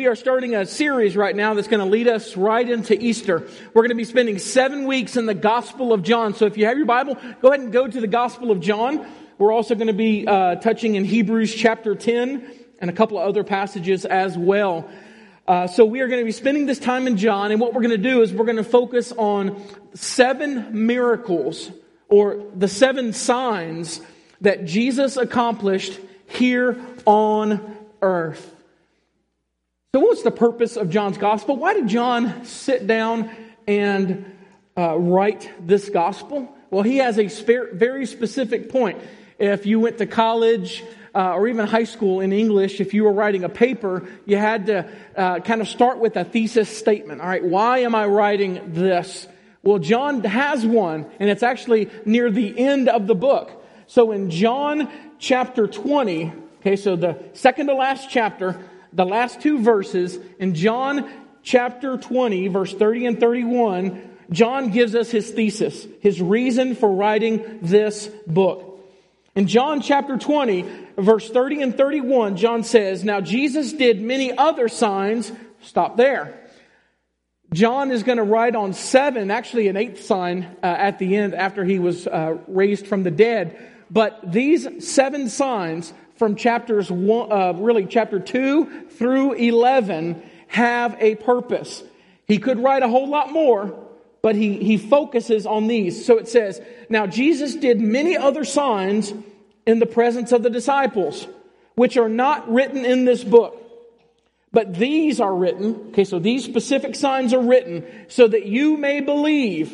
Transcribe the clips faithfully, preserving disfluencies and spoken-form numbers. We are starting a series right now that's going to lead us right into Easter. We're going to be spending seven weeks in the Gospel of John. So if you have your Bible, go ahead and go to the Gospel of John. We're also going to be uh, touching in Hebrews chapter ten and a couple of other passages as well. Uh, so we are going to be spending this time in John. And what we're going to do is we're going to focus on seven miracles or the seven signs that Jesus accomplished here on earth. So what's the purpose of John's gospel? Why did John sit down and uh, write this gospel? Well, he has a spare, very specific point. If you went to college uh, or even high school in English, if you were writing a paper, you had to uh, kind of start with a thesis statement. All right, why am I writing this? Well, John has one, and it's actually near the end of the book. So in John chapter twenty, okay, so the second to last chapter, the last two verses in John chapter twenty, verse thirty and thirty-one, John gives us his thesis, his reason for writing this book. In John chapter twenty, verse thirty and thirty-one, John says, "Now Jesus did many other signs." Stop there. John is going to write on seven, actually an eighth sign uh, at the end after he was uh, raised from the dead. But these seven signs from chapters one, uh, really chapter two through eleven have a purpose. He could write a whole lot more, but he, he focuses on these. So it says, "Now Jesus did many other signs in the presence of the disciples, which are not written in this book. But these are written," okay, so these specific signs are written, "so that you may believe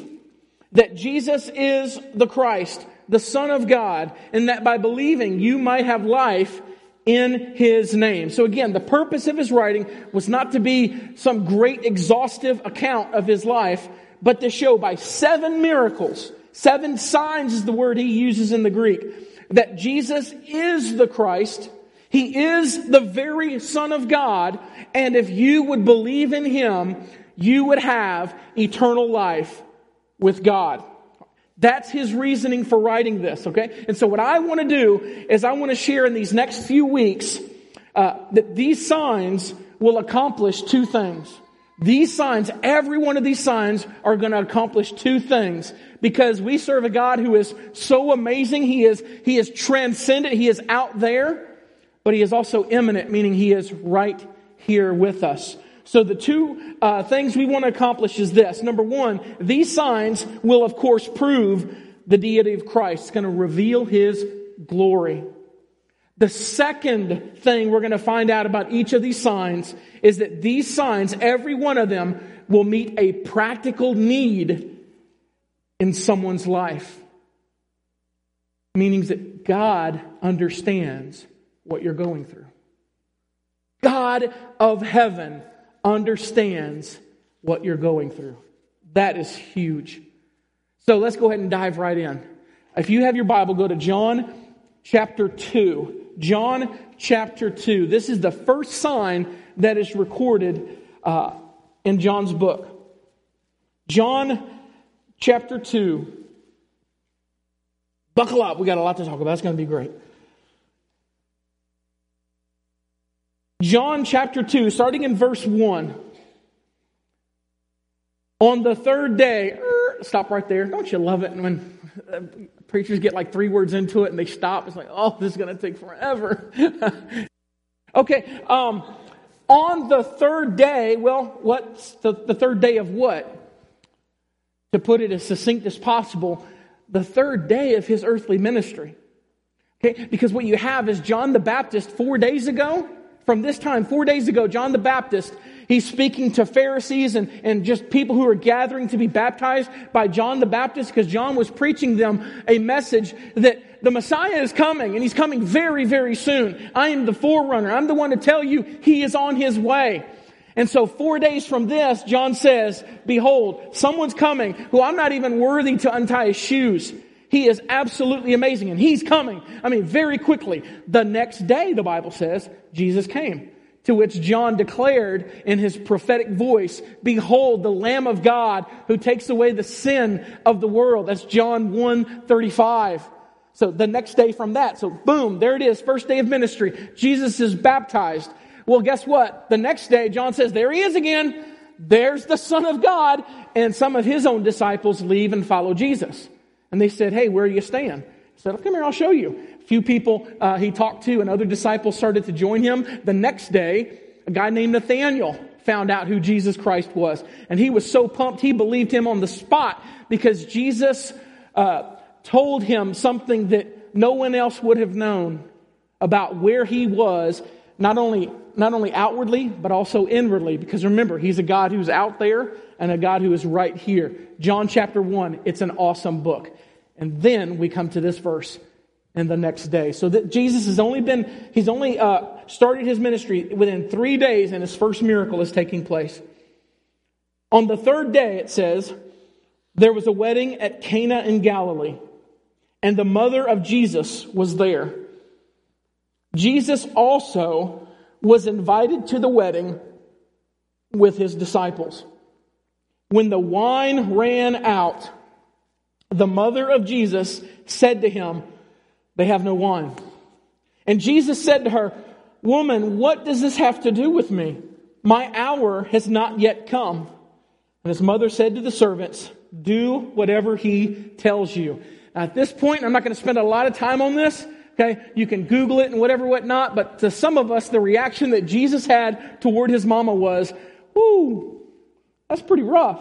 that Jesus is the Christ, the Son of God, and that by believing you might have life in His name." So again, the purpose of his writing was not to be some great exhaustive account of his life, but to show by seven miracles, seven signs is the word he uses in the Greek, that Jesus is the Christ. He is the very Son of God, and if you would believe in Him, you would have eternal life with God. That's his reasoning for writing this, okay? And so what I want to do is I want to share in these next few weeks uh, that these signs will accomplish two things. These signs, every one of these signs are going to accomplish two things, because we serve a God who is so amazing. He is, he is transcendent. He is out there, but He is also imminent, meaning He is right here with us. So the two uh, things we want to accomplish is this. Number one, these signs will, of course, prove the deity of Christ. It's going to reveal His glory. The second thing we're going to find out about each of these signs is that these signs, every one of them, will meet a practical need in someone's life. Meaning that God understands what you're going through. God of heaven understands what you're going through. That is huge. So let's go ahead and dive right in. If you have your Bible, go to John chapter two. John chapter two. This is the first sign that is recorded uh, in John's book. John chapter two. Buckle up. We got a lot to talk about. It's going to be great. John chapter two, starting in verse one. "On the third day," er, stop right there. Don't you love it when preachers get like three words into it and they stop? It's like, oh, this is going to take forever. Okay, um, on the third day, well, what's the, the third day of what? To put it as succinct as possible, the third day of his earthly ministry. Okay, because what you have is John the Baptist four days ago. From this time, four days ago, John the Baptist, he's speaking to Pharisees and, and just people who are gathering to be baptized by John the Baptist, because John was preaching them a message that the Messiah is coming, and he's coming very, very soon. I am the forerunner. I'm the one to tell you he is on his way. And so four days from this, John says, "Behold, someone's coming who I'm not even worthy to untie his shoes. He is absolutely amazing, and he's coming." I mean, very quickly. The next day, the Bible says, Jesus came, to which John declared in his prophetic voice, "Behold, the Lamb of God who takes away the sin of the world." That's John one thirty-five. So the next day from that. So boom, there it is. First day of ministry. Jesus is baptized. Well, guess what? The next day, John says, there he is again. There's the Son of God. And some of his own disciples leave and follow Jesus. And they said, hey, where are you staying? He said, oh, come here, I'll show you. A few people uh, he talked to and other disciples started to join him. The next day, a guy named Nathaniel found out who Jesus Christ was. And he was so pumped, he believed him on the spot because Jesus uh, told him something that no one else would have known about where he was, not only not only outwardly, but also inwardly. Because remember, he's a God who's out there and a God who is right here. John chapter one, it's an awesome book. And then we come to this verse, and the next day. So that Jesus has only been, he's only uh, started his ministry within three days, and his first miracle is taking place. On the third day, it says, there was a wedding at Cana in Galilee, and the mother of Jesus was there. Jesus also was invited to the wedding with his disciples. When the wine ran out, the mother of Jesus said to him, they have no wine. And Jesus said to her, woman, what does this have to do with me? My hour has not yet come. And his mother said to the servants, do whatever he tells you. Now, at this point, I'm not going to spend a lot of time on this. Okay, you can Google it and whatever, whatnot. But to some of us, the reaction that Jesus had toward his mama was, whoo, that's pretty rough.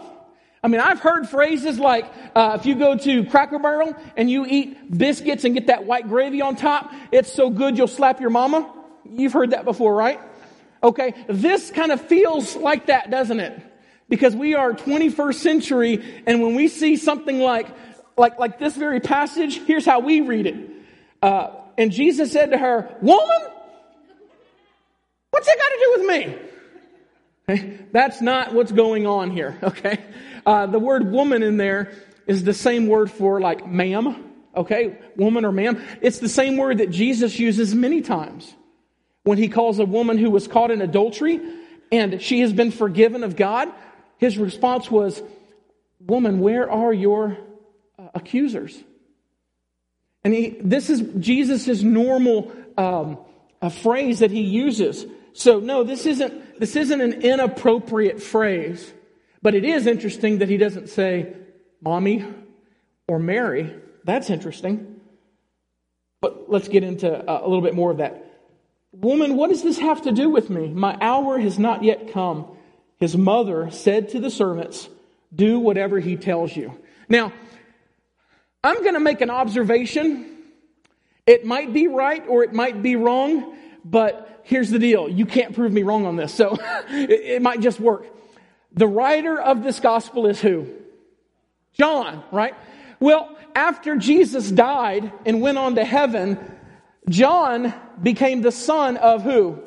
I mean, I've heard phrases like, uh, if you go to Cracker Barrel and you eat biscuits and get that white gravy on top, it's so good you'll slap your mama. You've heard that before, right? Okay, this kind of feels like that, doesn't it? Because we are twenty-first century, and when we see something like, like, like this very passage, here's how we read it. Uh, and Jesus said to her, woman, what's that got to do with me? Okay. That's not what's going on here, okay? Uh, the word woman in there is the same word for like ma'am, okay? Woman or ma'am. It's the same word that Jesus uses many times when he calls a woman who was caught in adultery and she has been forgiven of God. His response was, woman, where are your uh, accusers? And he, this is Jesus' normal um, a phrase that he uses. So no, this isn't this isn't an inappropriate phrase, but it is interesting that he doesn't say mommy or Mary. That's interesting. But let's get into a little bit more of that. Woman, what does this have to do with me? My hour has not yet come. His mother said to the servants, do whatever he tells you. Now, I'm going to make an observation. It might be right or it might be wrong, but here's the deal. You can't prove me wrong on this, so it, it might just work. The writer of this gospel is who? John, right? Well, after Jesus died and went on to heaven, John became the son of who?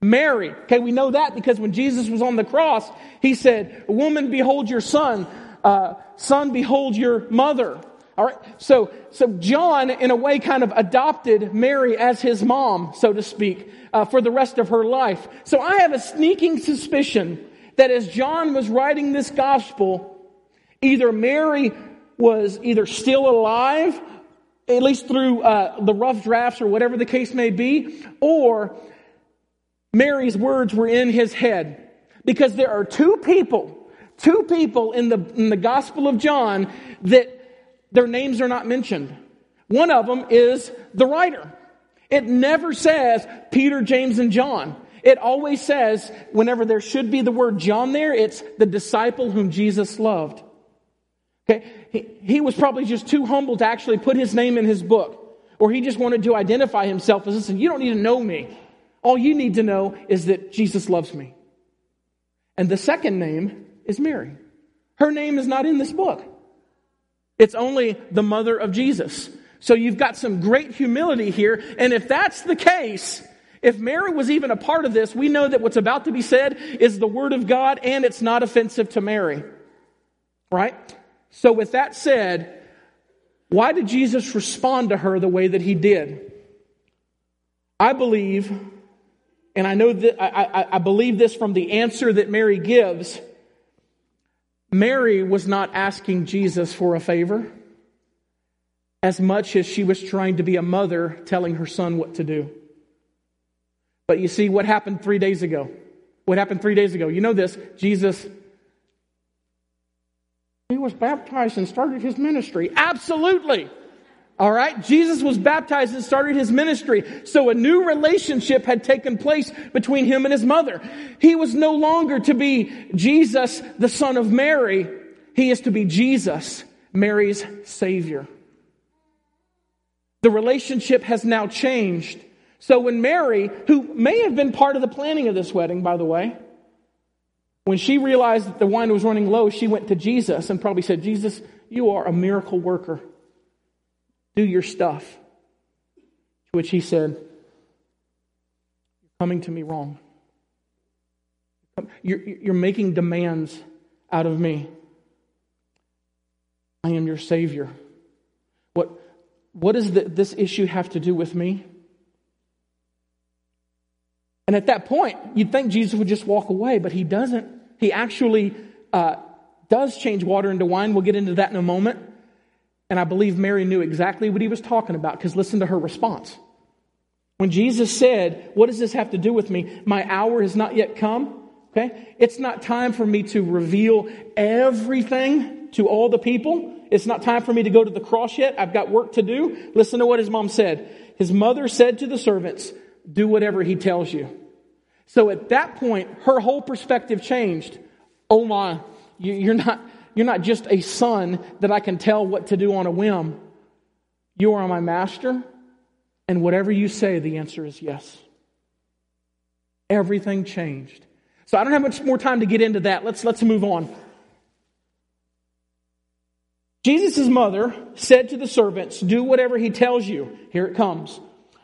Mary. Okay, we know that because when Jesus was on the cross, he said, woman, behold your son. Uh, son, behold your mother. All right, so so John, in a way, kind of adopted Mary as his mom, so to speak, uh, for the rest of her life. So I have a sneaking suspicion that as John was writing this gospel, either Mary was either still alive, at least through uh, the rough drafts or whatever the case may be, or Mary's words were in his head. Because there are two people, two people in the in the Gospel of John that their names are not mentioned. One of them is the writer. It never says Peter, James, and John. It always says, whenever there should be the word John there, it's the disciple whom Jesus loved. Okay, he, he was probably just too humble to actually put his name in his book. Or he just wanted to identify himself as, listen, you don't need to know me. All you need to know is that Jesus loves me. And the second name is Mary. Her name is not in this book. It's only the mother of Jesus. So you've got some great humility here. And if that's the case, if Mary was even a part of this, we know that what's about to be said is the word of God and it's not offensive to Mary. Right? So with that said, why did Jesus respond to her the way that he did? I believe, and I know that I, I, I believe this from the answer that Mary gives, Mary was not asking Jesus for a favor as much as she was trying to be a mother telling her son what to do. But you see what happened three days ago. What happened three days ago? You know this. Jesus, he was baptized and started his ministry. Absolutely. All right. Jesus was baptized and started his ministry. So a new relationship had taken place between him and his mother. He was no longer to be Jesus, the son of Mary. He is to be Jesus, Mary's Savior. The relationship has now changed. So when Mary, who may have been part of the planning of this wedding, by the way, when she realized that the wine was running low, she went to Jesus and probably said, Jesus, you are a miracle worker. Do your stuff. To which he said, you're coming to me wrong. You're, you're making demands out of me. I am your Savior. What, what does the, this issue have to do with me? And at that point, you'd think Jesus would just walk away, but he doesn't. He actually uh, does change water into wine. We'll get into that in a moment. And I believe Mary knew exactly what he was talking about, because listen to her response. When Jesus said, what does this have to do with me? My hour has not yet come. Okay, it's not time for me to reveal everything to all the people. It's not time for me to go to the cross yet. I've got work to do. Listen to what his mom said. His mother said to the servants, do whatever he tells you. So at that point, her whole perspective changed. Oh my, you're not, you're not just a son that I can tell what to do on a whim. You are my master, and whatever you say, the answer is yes. Everything changed. So I don't have much more time to get into that. Let's, let's move on. Jesus' mother said to the servants, do whatever he tells you. Here it comes.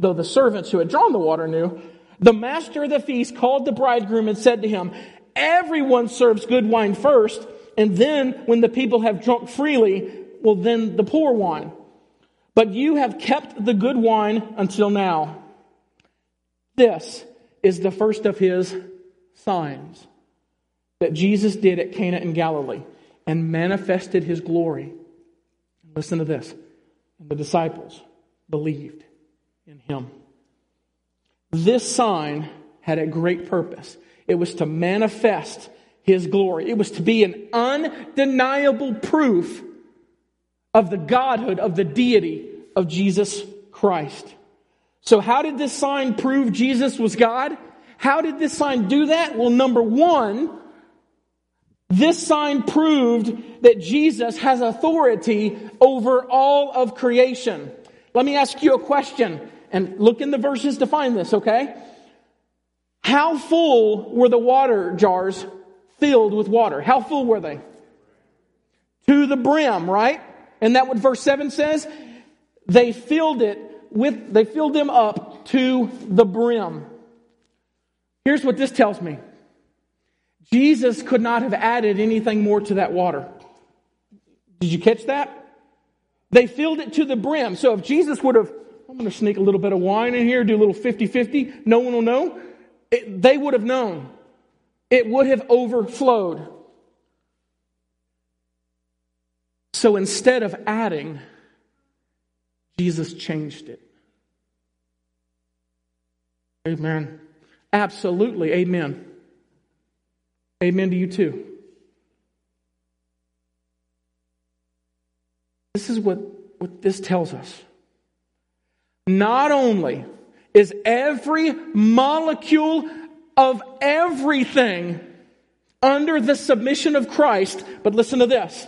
though the servants who had drawn the water knew, the master of the feast called the bridegroom and said to him, everyone serves good wine first, and then when the people have drunk freely, well, then the poor wine. But you have kept the good wine until now. This is the first of his signs that Jesus did at Cana in Galilee and manifested his glory. Listen to this. The disciples believed in him. This sign had a great purpose. It was to manifest his glory. It was to be an undeniable proof of the Godhood, of the deity of Jesus Christ. So how did this sign prove Jesus was God? How did this sign do that? Well, number one, this sign proved that Jesus has authority over all of creation. Let me ask you a question. And look in the verses to find this, okay? How full were the water jars filled with water? How full were they? To the brim, right? And that what verse seven says? They filled it with, they filled them up to the brim. Here's what this tells me. Jesus could not have added anything more to that water. Did you catch that? They filled it to the brim. So if Jesus would have, I'm going to sneak a little bit of wine in here, do a little fifty-fifty. No one will know. It, they would have known. It would have overflowed. So instead of adding, Jesus changed it. Amen. Absolutely. Amen. Amen to you too. This is what, what this tells us. Not only is every molecule of everything under the submission of Christ, but listen to this,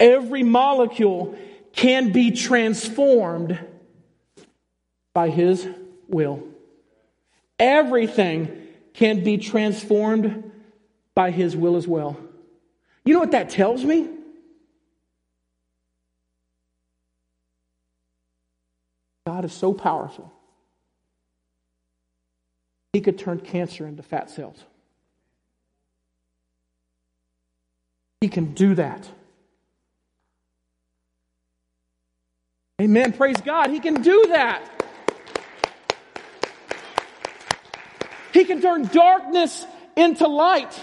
every molecule can be transformed by his will. Everything can be transformed by his will as well. You know what that tells me? God is so powerful. he could turn cancer into fat cells. He can do that. Amen. Praise God. He can do that. He can turn darkness into light.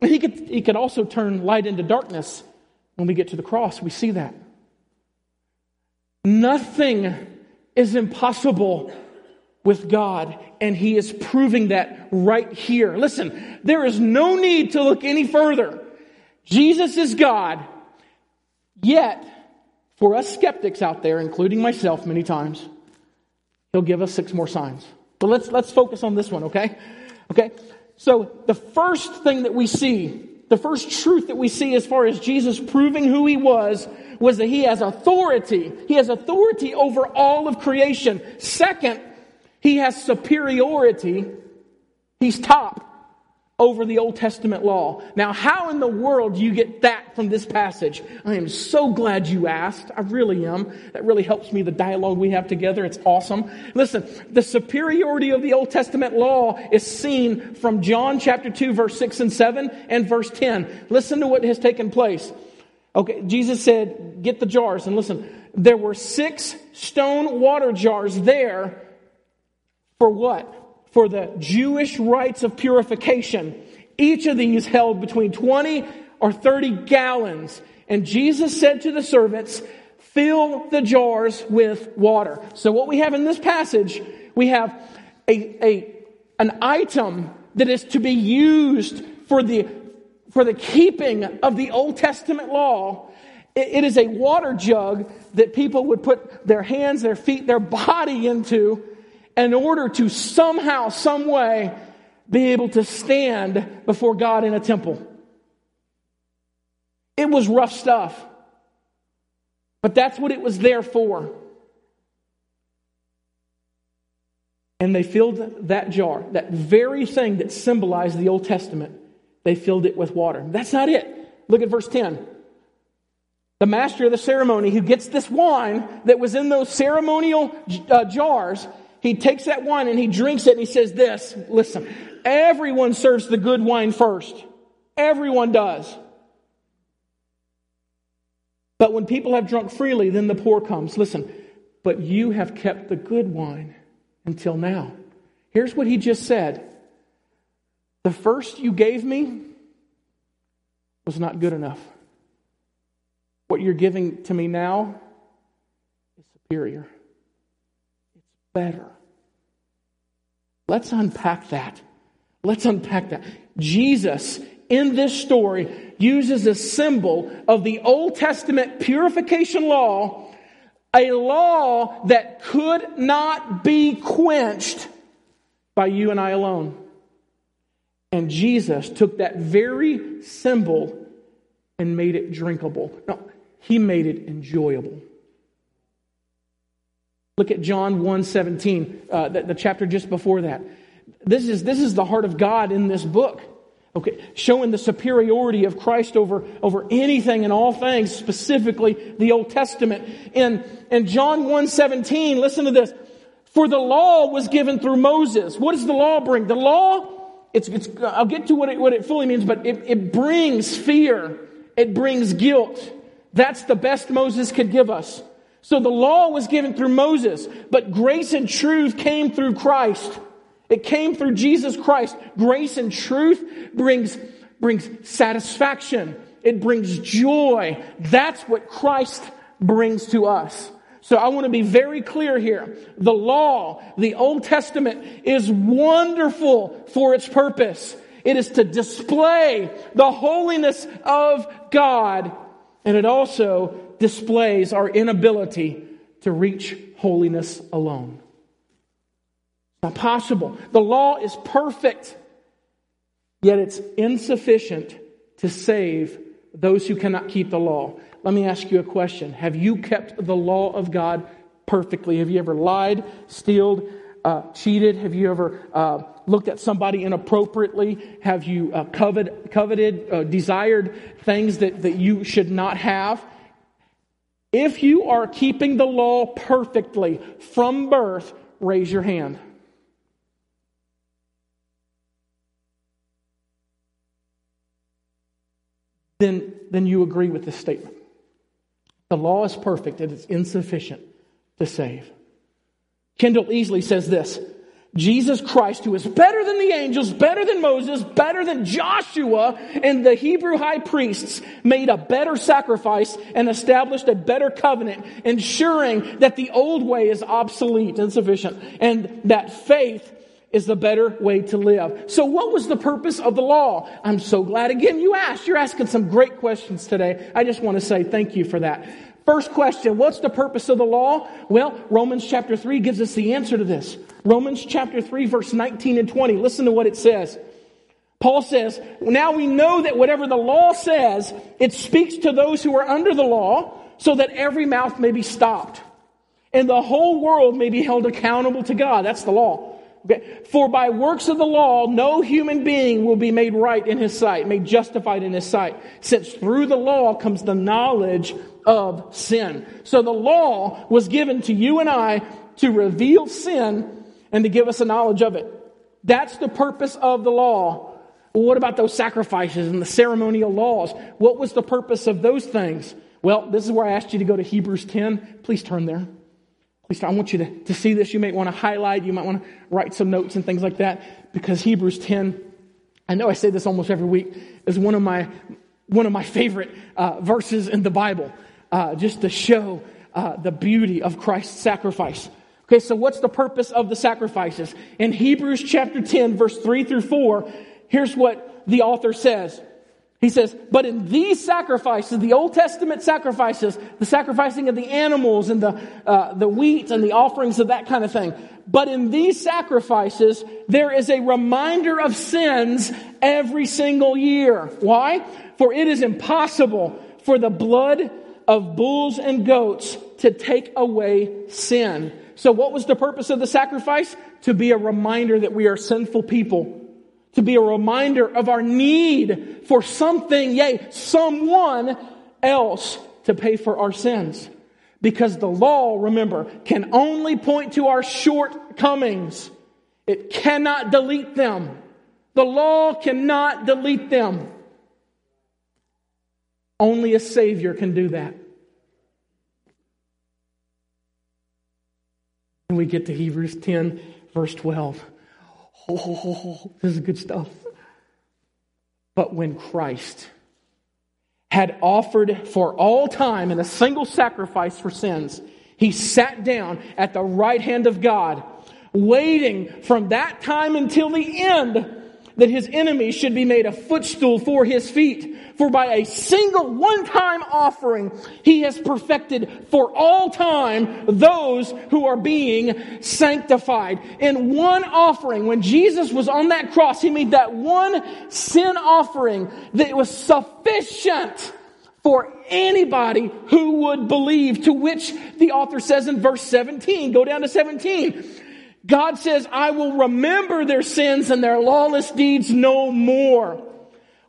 He could, he could also turn light into darkness. When we get to the cross, we see that. Nothing is impossible with God, and He is proving that right here. Listen, there is no need to look any further. Jesus is God, yet for us skeptics out there, including myself many times, He'll give us six more signs. But let's let's focus on this one, okay? Okay? So the first thing that we see, the first truth that we see as far as Jesus proving who He was, was that He has authority. He has authority over all of creation. Second, He has superiority. He's top over the Old Testament law. Now, how in the world do you get that from this passage? I am so glad you asked. I really am. That really helps me, the dialogue we have together. It's awesome. Listen, the superiority of the Old Testament law is seen from John chapter two, verse six and seven, and verse ten. Listen to what has taken place. Okay, Jesus said, get the jars. And listen, there were six stone water jars there. For what? For the Jewish rites of purification. Each of these held between twenty or thirty gallons. And Jesus said to the servants, fill the jars with water. So what we have in this passage, we have a, a an item that is to be used for the, for the keeping of the Old Testament law. It, it is a water jug that people would put their hands, their feet, their body into, in order to somehow, some way, be able to stand before God in a temple. It was rough stuff. But that's what it was there for. And they filled that jar, that very thing that symbolized the Old Testament, they filled it with water. That's not it. Look at verse ten. The master of the ceremony who gets this wine that was in those ceremonial uh, jars, he takes that wine and he drinks it and he says this, listen, everyone serves the good wine first. Everyone does. But when people have drunk freely, then the poor comes. Listen, but you have kept the good wine until now. Here's what he just said. The first you gave me was not good enough. What you're giving to me now is superior. Better. Let's unpack that. Let's unpack that. Jesus, in this story, uses a symbol of the Old Testament purification law, a law that could not be quenched by you and I alone. And Jesus took that very symbol and made it drinkable. No, He made it enjoyable. Look at John one seventeen, uh, the, the chapter just before that. This is, this is the heart of God in this book. Okay, showing the superiority of Christ over, over anything and all things, specifically the Old Testament. In, in John one seventeen, listen to this. For the law was given through Moses. What does the law bring? The law, it's, it's, I'll get to what it, what it fully means, but it, it brings fear. It brings guilt. That's the best Moses could give us. So the law was given through Moses, but grace and truth came through Christ. It came through Jesus Christ. Grace and truth brings, brings satisfaction. It brings joy. That's what Christ brings to us. So I want to be very clear here. The law, the Old Testament, is wonderful for its purpose. It is to display the holiness of God, and it also displays our inability to reach holiness alone. Not possible. The law is perfect, yet it's insufficient to save those who cannot keep the law. Let me ask you a question. Have you kept the law of God perfectly? Have you ever lied, stealed, uh, cheated? Have you ever uh, looked at somebody inappropriately? Have you uh, covet, coveted, uh, desired things that, that you should not have? If you are keeping the law perfectly from birth, raise your hand. then, then you agree with this statement. The law is perfect and it's insufficient to save. Kendall Easley says this: Jesus Christ, who is better than the angels, better than Moses, better than Joshua and the Hebrew high priests, made a better sacrifice and established a better covenant, ensuring that the old way is obsolete, insufficient, and that faith is the better way to live. So what was the purpose of the law? I'm so glad again you asked. You're asking some great questions today. I just want to say thank you for that. First question, what's the purpose of the law? Well, Romans chapter three gives us the answer to this. Romans chapter three, verse nineteen and twenty. Listen to what it says. Paul says, now we know that whatever the law says, it speaks to those who are under the law, so that every mouth may be stopped, and the whole world may be held accountable to God. That's the law. Okay. For by works of the law, no human being will be made right in his sight, made justified in his sight, since through the law comes the knowledge of sin. So the law was given to you and I to reveal sin and to give us a knowledge of it. That's the purpose of the law. Well, what about those sacrifices and the ceremonial laws? What was the purpose of those things? Well, this is where I asked you to go to Hebrews ten. Please turn there. Please, I want you to, to see this. You may want to highlight. You might want to write some notes and things like that, because Hebrews ten, I know I say this almost every week, is one of my one of my favorite uh, verses in the Bible. Uh, just to show uh, the beauty of Christ's sacrifice. Okay, so what's the purpose of the sacrifices? In Hebrews chapter ten, verse three through four, here's what the author says. He says, but in these sacrifices, the Old Testament sacrifices, the sacrificing of the animals and the, uh, the wheat and the offerings of that kind of thing, but in these sacrifices, there is a reminder of sins every single year. Why? For it is impossible for the blood of bulls and goats to take away sin. So what was the purpose of the sacrifice? To be a reminder that we are sinful people. To be a reminder of our need for something, yea, someone else to pay for our sins. Because the law, remember, can only point to our shortcomings. It cannot delete them. The law cannot delete them. Only a Savior can do that. And we get to Hebrews ten, verse twelve. Oh, this is good stuff. But when Christ had offered for all time in a single sacrifice for sins, he sat down at the right hand of God, waiting from that time until the end, that his enemies should be made a footstool for his feet. For by a single one-time offering, he has perfected for all time those who are being sanctified. In one offering, when Jesus was on that cross, he made that one sin offering that was sufficient for anybody who would believe, to which the author says in verse seventeen, go down to seventeen, God says, I will remember their sins and their lawless deeds no more.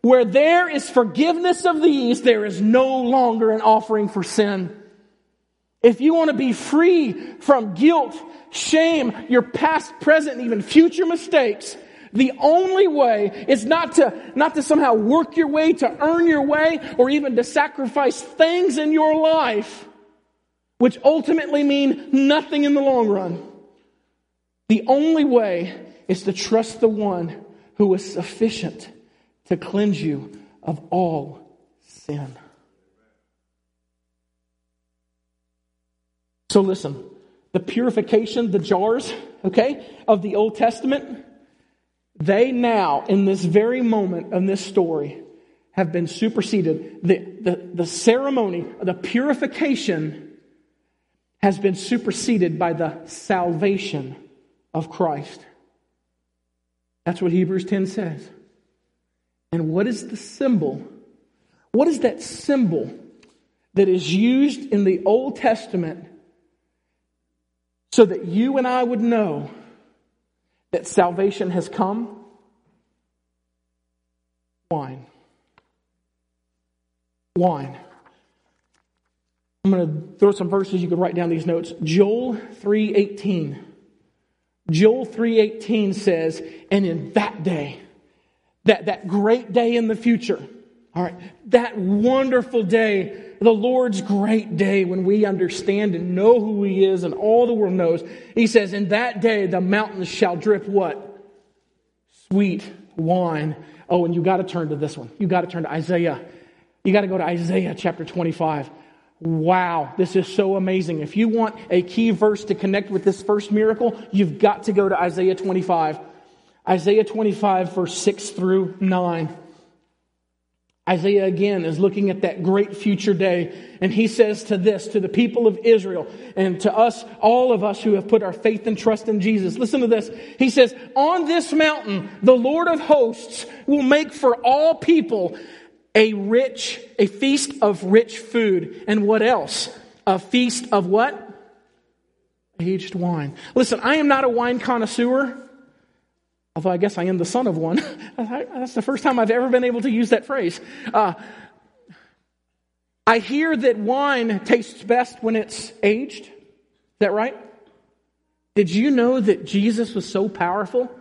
Where there is forgiveness of these, there is no longer an offering for sin. If you want to be free from guilt, shame, your past, present, and even future mistakes, the only way is not to, not to somehow work your way, to earn your way, or even to sacrifice things in your life, which ultimately mean nothing in the long run. The only way is to trust the one who is sufficient to cleanse you of all sin. So listen, the purification, the jars, okay, of the Old Testament, they now, in this very moment in this story, have been superseded. The, the, the ceremony, the purification has been superseded by the salvation of Christ. That's what Hebrews ten says. And what is the symbol? What is that symbol that is used in the Old Testament so that you and I would know that salvation has come? Wine. Wine. I'm going to throw some verses. You could write down these notes. Joel three eighteen. Joel three eighteen says, and in that day, that, that great day in the future, All right, that wonderful day, the Lord's great day when we understand and know who He is and all the world knows. He says, in that day, the mountains shall drip what? Sweet wine. Oh, and you got to turn to this one. You got to turn to Isaiah. You got to go to Isaiah chapter twenty-five. Wow, this is so amazing. If you want a key verse to connect with this first miracle, you've got to go to Isaiah twenty-five. Isaiah twenty-five, verse six through nine. Isaiah again is looking at that great future day, and he says to this, to the people of Israel, and to us, all of us who have put our faith and trust in Jesus. Listen to this. He says, on this mountain, the Lord of hosts will make for all people a rich, a feast of rich food. And what else? A feast of what? Aged wine. Listen, I am not a wine connoisseur. Although I guess I am the son of one. That's the first time I've ever been able to use that phrase. Uh, I hear that wine tastes best when it's aged. Is that right? Did you know that Jesus was so powerful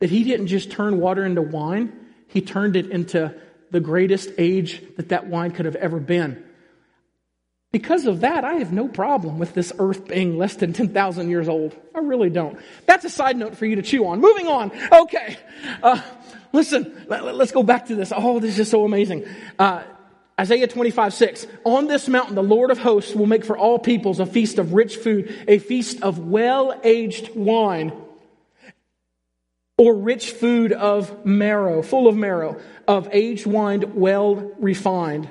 that He didn't just turn water into wine? He turned it into the greatest age that that wine could have ever been. Because of that, I have no problem with this earth being less than ten thousand years old. I really don't. That's a side note for you to chew on. Moving on. Okay. Uh, listen, let, let's go back to this. Oh, this is so amazing. Uh, Isaiah twenty-five, six. On this mountain, the Lord of hosts will make for all peoples a feast of rich food, a feast of well-aged wine, or rich food of marrow, full of marrow, of aged wine well refined.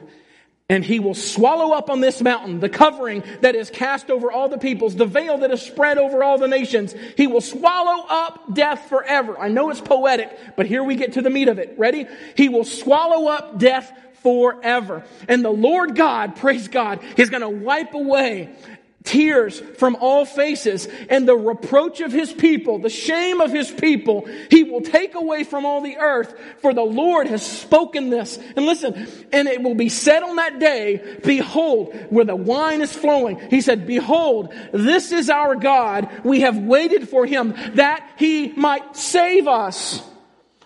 And He will swallow up on this mountain the covering that is cast over all the peoples, the veil that is spread over all the nations. He will swallow up death forever. I know it's poetic, but here we get to the meat of it. Ready? He will swallow up death forever. And the Lord God, praise God, He's going to wipe away tears from all faces, and the reproach of His people, the shame of His people, He will take away from all the earth, for the Lord has spoken this. And listen, and it will be said on that day, behold, where the wine is flowing. He said, behold, this is our God. We have waited for Him that He might save us.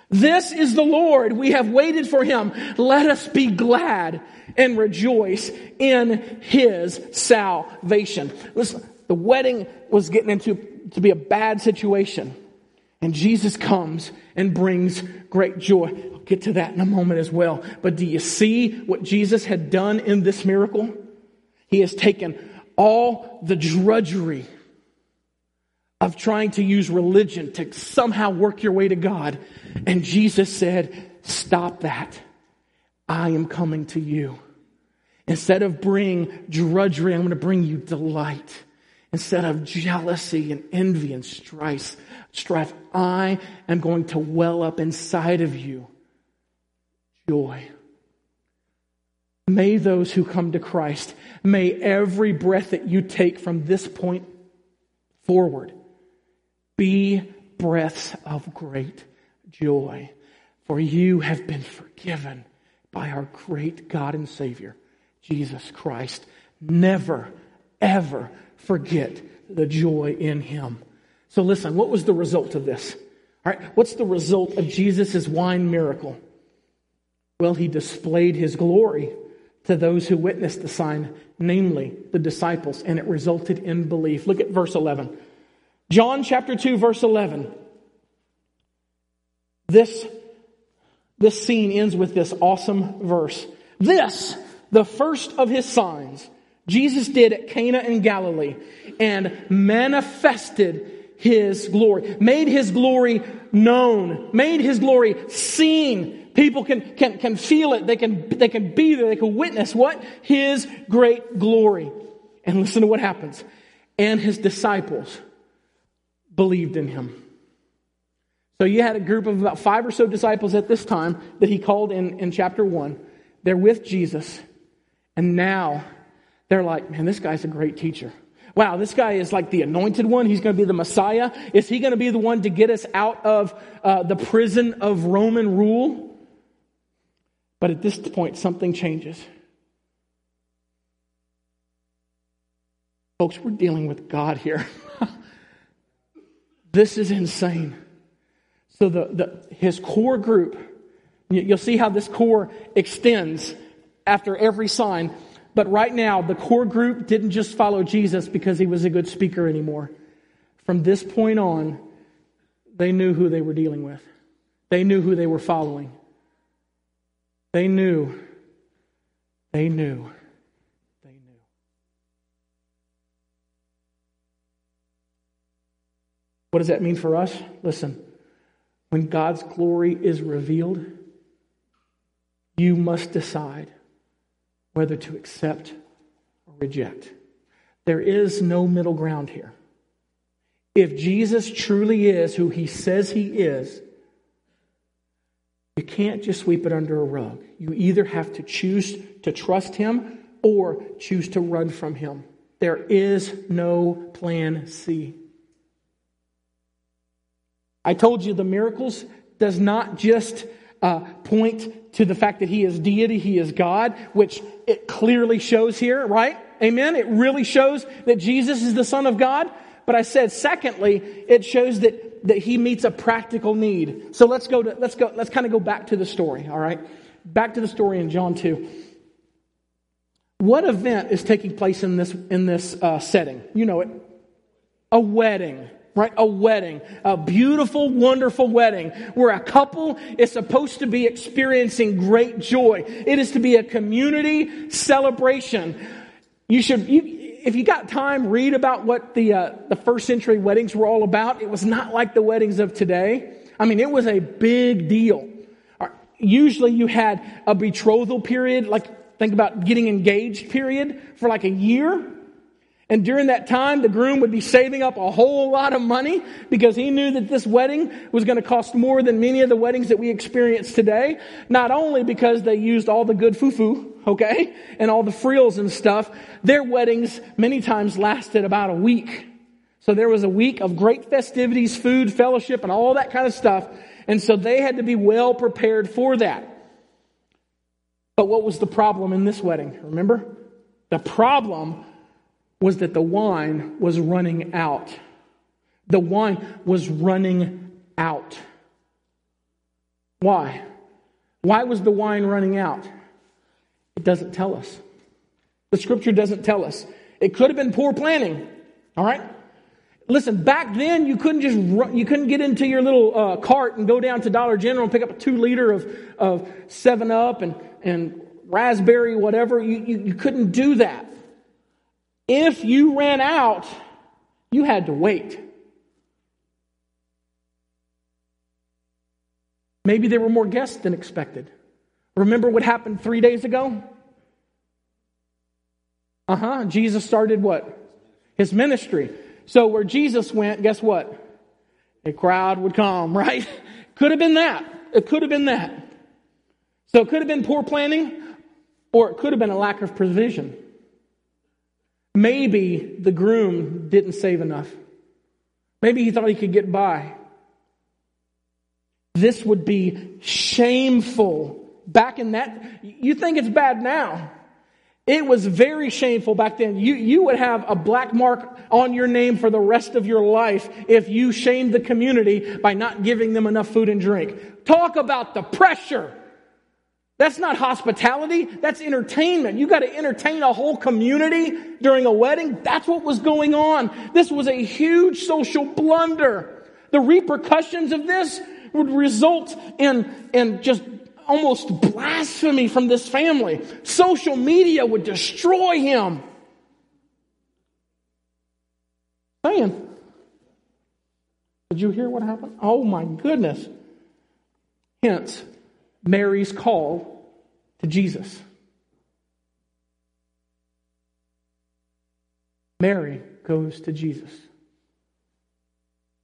This is the Lord. We have waited for Him. Let us be glad and rejoice in His salvation. Listen, the wedding was getting into to be a bad situation. And Jesus comes and brings great joy. We'll get to that in a moment as well. But do you see what Jesus had done in this miracle? He has taken all the drudgery of trying to use religion to somehow work your way to God. And Jesus said, stop that. I am coming to you. Instead of bringing drudgery, I'm going to bring you delight. Instead of jealousy and envy and strife, strife, I am going to well up inside of you joy. May those who come to Christ, may every breath that you take from this point forward be breaths of great joy. For you have been forgiven by our great God and Savior, Jesus Christ. Never, ever forget the joy in Him. So listen, what was the result of this? All right, what's the result of Jesus' wine miracle? Well, He displayed His glory to those who witnessed the sign, namely the disciples, and it resulted in belief. Look at verse eleven. John chapter two, verse eleven. This This scene ends with this awesome verse. This, the first of His signs, Jesus did at Cana in Galilee and manifested His glory, made His glory known, made His glory seen. People can, can, can feel it. They can, they can be there. They can witness what? His great glory. And listen to what happens. And His disciples believed in Him. So you had a group of about five or so disciples at this time that He called in, in chapter one. They're with Jesus. And now they're like, man, this guy's a great teacher. Wow, this guy is like the anointed one. He's going to be the Messiah. Is he going to be the one to get us out of uh, the prison of Roman rule? But at this point, something changes. Folks, we're dealing with God here. This is insane. So the, the, his core group You'll see how this core extends after every sign. But right now, the core group didn't just follow Jesus because he was a good speaker anymore. From this point on, they knew who they were dealing with. They knew who they were following. They knew. They knew. They knew. What does that mean for us? Listen, when God's glory is revealed, you must decide whether to accept or reject. There is no middle ground here. If Jesus truly is who he says he is, you can't just sweep it under a rug. You either have to choose to trust him or choose to run from him. There is no plan C. I told you the miracles does not just uh, point to the fact that he is deity, he is God, which it clearly shows here, right? Amen? It really shows that Jesus is the Son of God. But I said, secondly, it shows that, that he meets a practical need. So let's go to, let's go, let's kind of go back to the story, all right? Back to the story in John two. What event is taking place in this, in this uh, setting? You know it. A wedding, right? A wedding. A beautiful, wonderful wedding where a couple is supposed to be experiencing great joy. It is to be a community celebration. You should... You, If you got time, read about what the uh, the first century weddings were all about. It was not like the weddings of today. I mean, it was a big deal. Usually you had a betrothal period, like think about getting engaged period for like a year. And during that time, the groom would be saving up a whole lot of money because he knew that this wedding was going to cost more than many of the weddings that we experience today. Not only because they used all the good foo-foo, okay, and all the frills and stuff. Their weddings many times lasted about a week. So there was a week of great festivities, food, fellowship, and all that kind of stuff. And so they had to be well prepared for that. But what was the problem in this wedding? Remember? The problem was that the wine was running out. The wine was running out. Why? Why was the wine running out? It doesn't tell us. The scripture doesn't tell us. It could have been poor planning. All right? Listen, back then you couldn't just run, you couldn't get into your little uh, cart and go down to Dollar General and pick up a two liter of of seven up and and raspberry whatever. You you, you couldn't do that. If you ran out, you had to wait. Maybe there were more guests than expected. Remember what happened three days ago? Uh-huh. Jesus started what? His ministry. So where Jesus went, guess what? A crowd would come, right? Could have been that. It could have been that. So it could have been poor planning, or it could have been a lack of provision. Maybe the groom didn't save enough. Maybe he thought he could get by. This would be shameful. Back in that, you think it's bad now. It was very shameful back then. You, you would have a black mark on your name for the rest of your life if you shamed the community by not giving them enough food and drink. Talk about the pressure. That's not hospitality. That's entertainment. You got to entertain a whole community during a wedding. That's what was going on. This was a huge social blunder. The repercussions of this would result in, in just almost blasphemy from this family. Social media would destroy him. Man, did you hear what happened? Oh my goodness. Hence, Mary's call to Jesus. Mary goes to Jesus.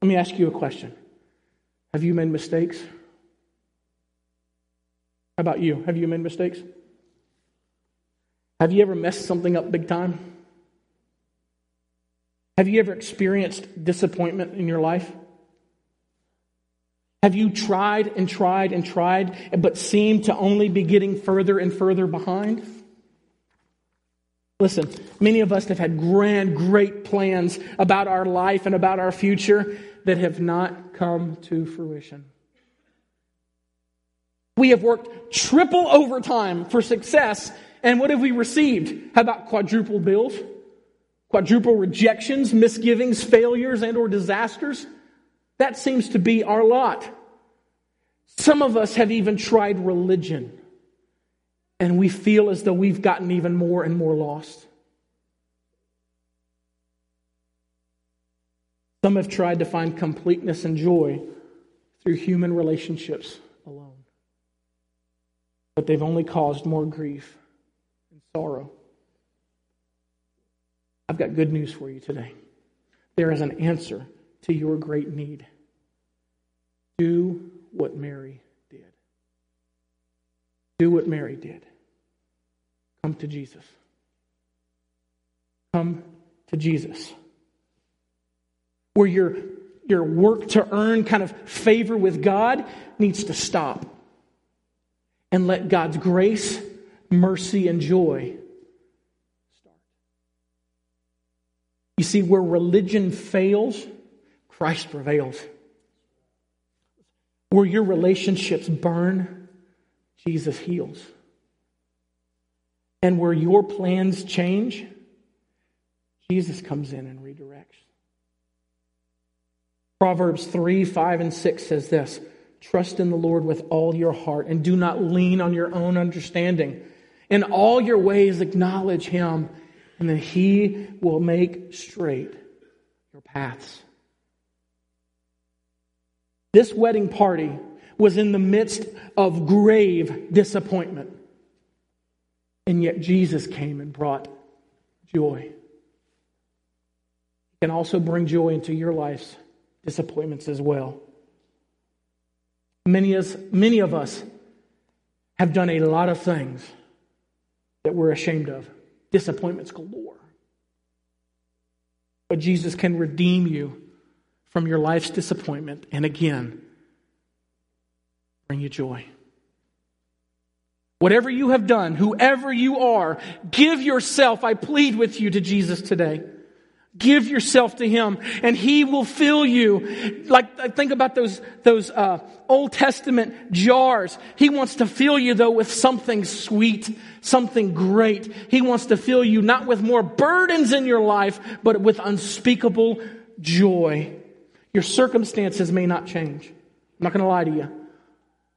Let me ask you a question. Have you made mistakes? How about you? Have you made mistakes? Have you ever messed something up big time? Have you ever experienced disappointment in your life? Have you tried and tried and tried, but seem to only be getting further and further behind? Listen, many of us have had grand, great plans about our life and about our future that have not come to fruition. We have worked triple overtime for success. And what have we received? How about quadruple bills? Quadruple rejections, misgivings, failures, and or disasters? That seems to be our lot. Some of us have even tried religion. And we feel as though we've gotten even more and more lost. Some have tried to find completeness and joy through human relationships alone. But they've only caused more grief and sorrow. I've got good news for you today. There is an answer to your great need. Do what Mary did. Do what Mary did. Come to Jesus. Come to Jesus. Where your, your work to earn kind of favor with God needs to stop. And let God's grace, mercy, and joy start. You see, where religion fails, Christ prevails. Where your relationships burn, Jesus heals. And where your plans change, Jesus comes in and redirects. Proverbs three, five, and six says this, "Trust in the Lord with all your heart and do not lean on your own understanding. In all your ways acknowledge Him, and then He will make straight your paths." This wedding party was in the midst of grave disappointment. And yet Jesus came and brought joy. He can also bring joy into your life's disappointments as well. Many as many of us have done a lot of things that we're ashamed of. Disappointments galore. But Jesus can redeem you from your life's disappointment and again bring you joy. Whatever you have done, whoever you are, give yourself, I plead with you, to Jesus today. Give yourself to Him, and He will fill you. Like, think about those those uh, Old Testament jars. He wants to fill you, though, with something sweet, something great. He wants to fill you not with more burdens in your life, but with unspeakable joy. Your circumstances may not change. I'm not going to lie to you.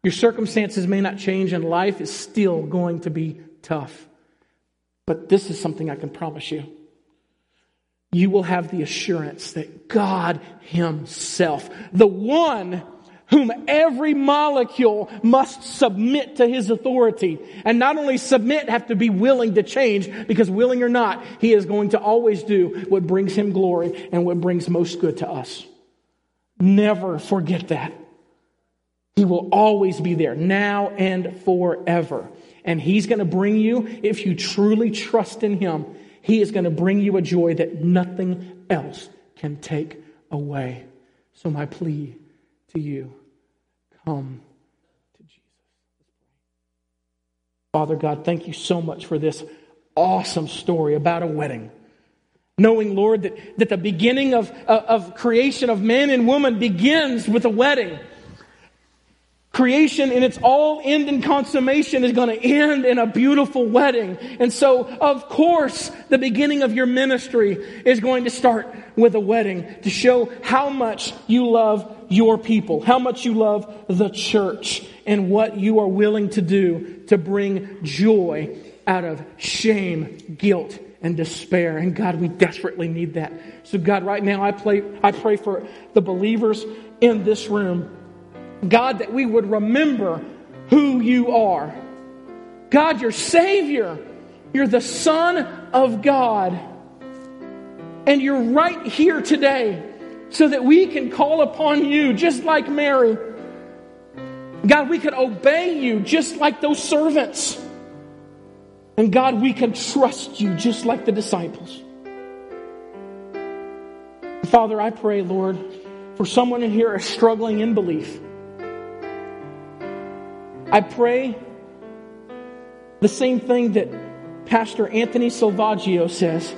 Your circumstances may not change, and life is still going to be tough. But this is something I can promise you. You will have the assurance that God Himself, the one whom every molecule must submit to His authority, and not only submit, have to be willing to change, because willing or not, He is going to always do what brings Him glory and what brings most good to us. Never forget that. He will always be there, now and forever. And He's going to bring you, if you truly trust in Him, He is going to bring you a joy that nothing else can take away. So my plea to you, come to Jesus. Father God, thank you so much for this awesome story about a wedding. Knowing, Lord, that, that the beginning of, of creation of man and woman begins with a wedding. Creation in its all end and consummation is going to end in a beautiful wedding. And so, of course, the beginning of your ministry is going to start with a wedding to show how much you love your people, how much you love the church, and what you are willing to do to bring joy out of shame, guilt, and despair. And God, we desperately need that. So God, right now I pray, I pray for the believers in this room, God, that we would remember who you are. God, you're Savior. You're the Son of God. And you're right here today so that we can call upon you just like Mary. God, we can obey you just like those servants. And God, we can trust you just like the disciples. Father, I pray, Lord, for someone in here is struggling in belief. I pray the same thing that Pastor Anthony Salvaggio says.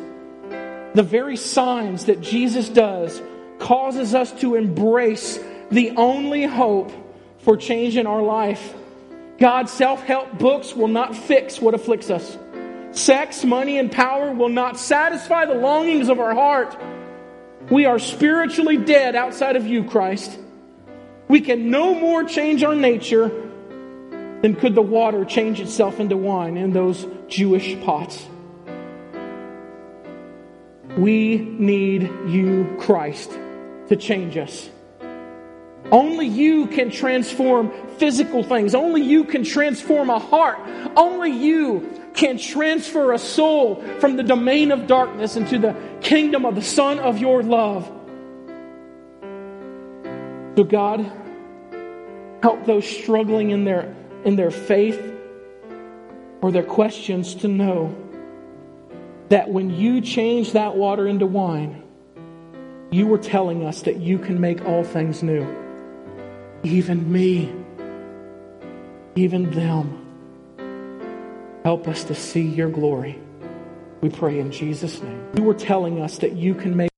The very signs that Jesus does causes us to embrace the only hope for change in our life God's self-help books will not fix what afflicts us. Sex, money, and power will not satisfy the longings of our heart. We are spiritually dead outside of you, Christ. We can no more change our nature than could the water change itself into wine in those Jewish pots. We need you, Christ, to change us. Only you can transform physical things. Only you can transform a heart. Only you can transfer a soul from the domain of darkness into the kingdom of the Son of your love. So God, help those struggling in their in their faith or their questions to know that when you change that water into wine, you were telling us that you can make all things new. Even me, even them. Help us to see your glory. We pray in Jesus' name. You were telling us that you can make